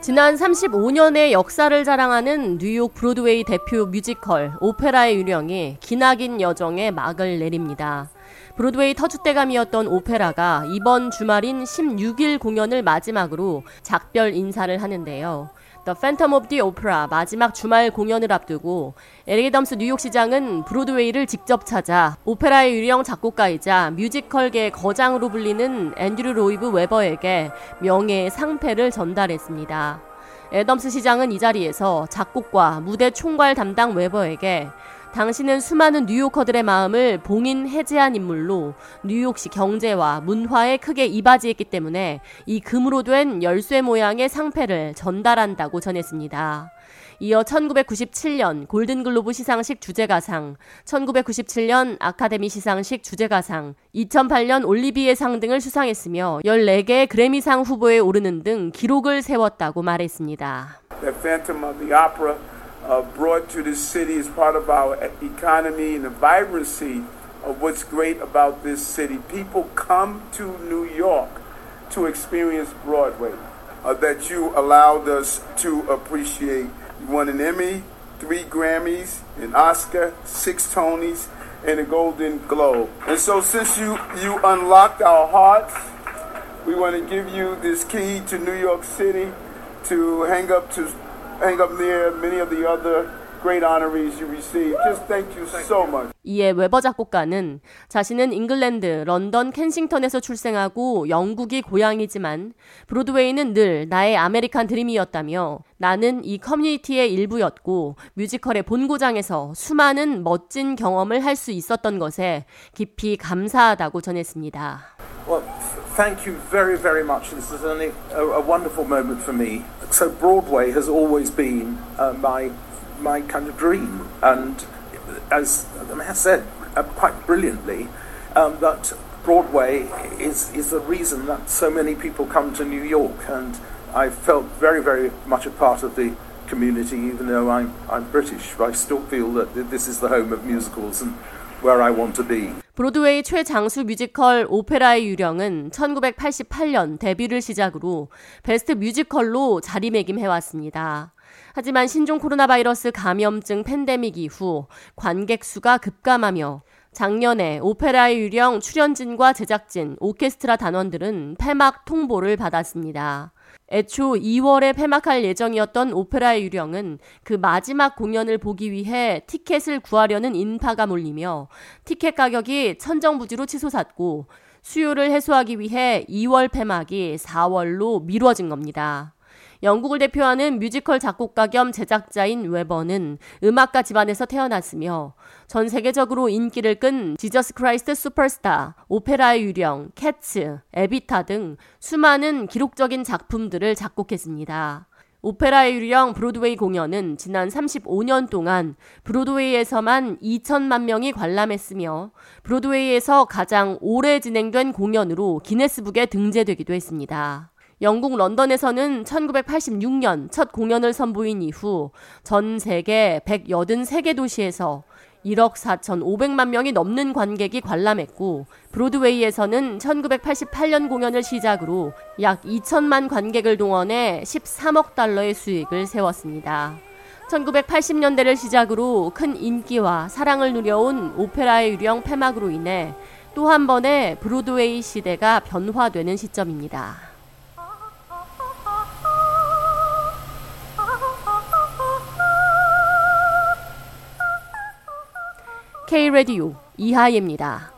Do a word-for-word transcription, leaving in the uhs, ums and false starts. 지난 삼십오 년의 역사를 자랑하는 뉴욕 브로드웨이 대표 뮤지컬 오페라의 유령이 기나긴 여정에 막을 내립니다. 브로드웨이 터줏대감이었던 오페라가 이번 주말인 십육 일 공연을 마지막으로 작별 인사를 하는데요. The Phantom of the Opera 마지막 주말 공연을 앞두고 에릭 애덤스 뉴욕시장은 브로드웨이를 직접 찾아 오페라의 유령 작곡가이자 뮤지컬계의 거장으로 불리는 앤드류 로이드 웨버에게 명예의 상패를 전달했습니다. 애덤스 시장은 이 자리에서 작곡과 무대 총괄 담당 웨버에게 당신은 수많은 뉴요커들의 마음을 봉인해제한 인물로 뉴욕시 경제와 문화에 크게 이바지했기 때문에 이 금으로 된 열쇠 모양의 상패를 전달한다고 전했습니다. 이어 천구백구십칠 년 골든글로브 시상식 주제가상, 천구백구십칠 년 아카데미 시상식 주제가상, 이천팔 년 올리비에 상 등을 수상했으며 열네 개의 그래미상 후보에 오르는 등 기록을 세웠다고 말했습니다. The Phantom of the Opera Uh, brought to this city as part of our economy and the vibrancy of what's great about this city. People come to New York to experience Broadway uh, that you allowed us to appreciate. You won an Emmy, three Grammys, an Oscar, six Tonys, and a Golden Globe. And so since you, you unlocked our hearts, we want to give you this key to New York City to hang up to hang up there many of the other great honors you received. Just thank you so much. 이에 웨버 작곡가는 자신은 잉글랜드, 런던, 켄싱턴에서 출생하고 영국이 고향이지만 브로드웨이는 늘 나의 아메리칸 드림이었다며 나는 이 커뮤니티의 일부였고 뮤지컬의 본고장에서 수많은 멋진 경험을 할 수 있었던 것에 깊이 감사하다고 전했습니다. Well, thank you very, very much. This is a, a wonderful moment for me. So Broadway has always been uh, my my kind of dream, and as I mean, has said uh, quite brilliantly, um, that Broadway is is the reason that so many people come to New York, and I felt very, very much a part of the community, even though I'm I'm British. I still feel that this is the home of musicals and where I want to be. 브로드웨이 최장수 뮤지컬 오페라의 유령은 천구백팔십팔 년 데뷔를 시작으로 베스트 뮤지컬로 자리매김해왔습니다. 하지만 신종 코로나 바이러스 감염증 팬데믹 이후 관객 수가 급감하며 작년에 오페라의 유령 출연진과 제작진, 오케스트라 단원들은 폐막 통보를 받았습니다. 애초 이월에 폐막할 예정이었던 오페라의 유령은 그 마지막 공연을 보기 위해 티켓을 구하려는 인파가 몰리며 티켓 가격이 천정부지로 치솟았고 수요를 해소하기 위해 이월 폐막이 사월로 미뤄진 겁니다. 영국을 대표하는 뮤지컬 작곡가 겸 제작자인 웨버는 음악가 집안에서 태어났으며 전 세계적으로 인기를 끈 지저스 크라이스트 슈퍼스타, 오페라의 유령, 캣츠, 에비타 등 수많은 기록적인 작품들을 작곡했습니다. 오페라의 유령 브로드웨이 공연은 지난 삼십오 년 동안 브로드웨이에서만 이천만 명이 관람했으며 브로드웨이에서 가장 오래 진행된 공연으로 기네스북에 등재되기도 했습니다. 영국 런던에서는 천구백팔십육 년 첫 공연을 선보인 이후 전 세계 백팔십삼 개 도시에서 일억 사천오백만 명이 넘는 관객이 관람했고 브로드웨이에서는 천구백팔십팔 년 공연을 시작으로 약 이천만 관객을 동원해 십삼억 달러의 수익을 세웠습니다. 천구백팔십 년대를 시작으로 큰 인기와 사랑을 누려온 오페라의 유령 폐막으로 인해 또 한 번의 브로드웨이 시대가 변화되는 시점입니다. K 라디오 이하예입니다.